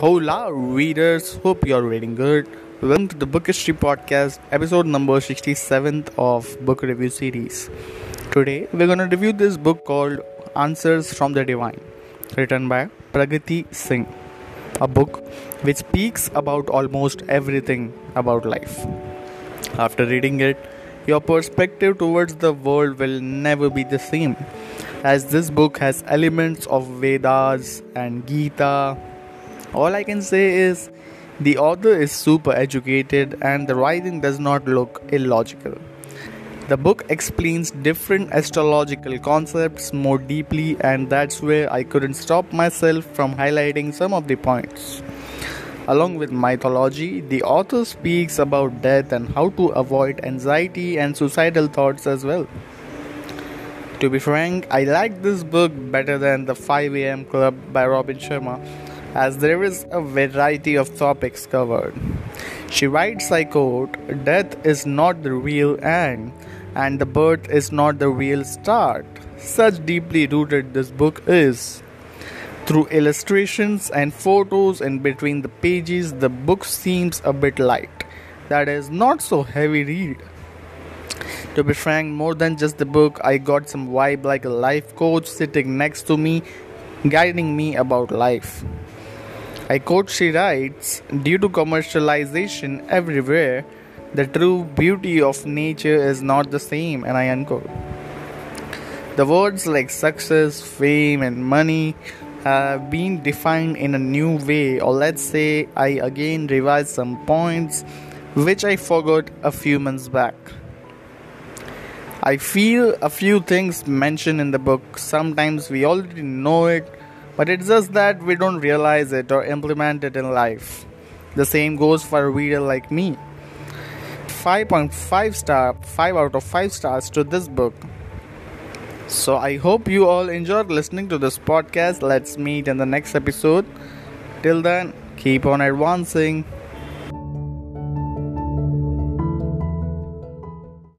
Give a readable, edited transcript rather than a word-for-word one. Hola readers, hope you're reading good. Welcome to the Book History Podcast, episode number 67th of Book Review Series. Today we're going to review this book called Answers from the Divine, written by Pragati Singh. A book which speaks about almost everything about life. After reading it, your perspective towards the world will never be the same, as this book has elements of Vedas and Gita. All I can say is the author is super educated and the writing does not look illogical. The book explains different astrological concepts more deeply, and that's where I couldn't stop myself from highlighting some of the points. Along with mythology, the author speaks about death and how to avoid anxiety and suicidal thoughts as well. To be frank, I like this book better than The 5AM Club by Robin Sharma, as there is a variety of topics covered. She writes, I quote, "Death is not the real end, and the birth is not the real start." Such deeply rooted this book is. Through illustrations and photos in between the pages, the book seems a bit light. That is, not so heavy read. To be frank, more than just the book, I got some vibe like a life coach sitting next to me, guiding me about life. I quote, she writes, "Due to commercialization everywhere, the true beauty of nature is not the same," and I unquote. The words like success, fame and money have been defined in a new way, or let's say I again revised some points which I forgot a few months back. I feel a few things mentioned in the book, sometimes we already know it, but it's just that we don't realize it or implement it in life. The same goes for a reader like me. 5 out of 5 stars to this book. So I hope you all enjoyed listening to this podcast. Let's meet in the next episode. Till then, keep on advancing.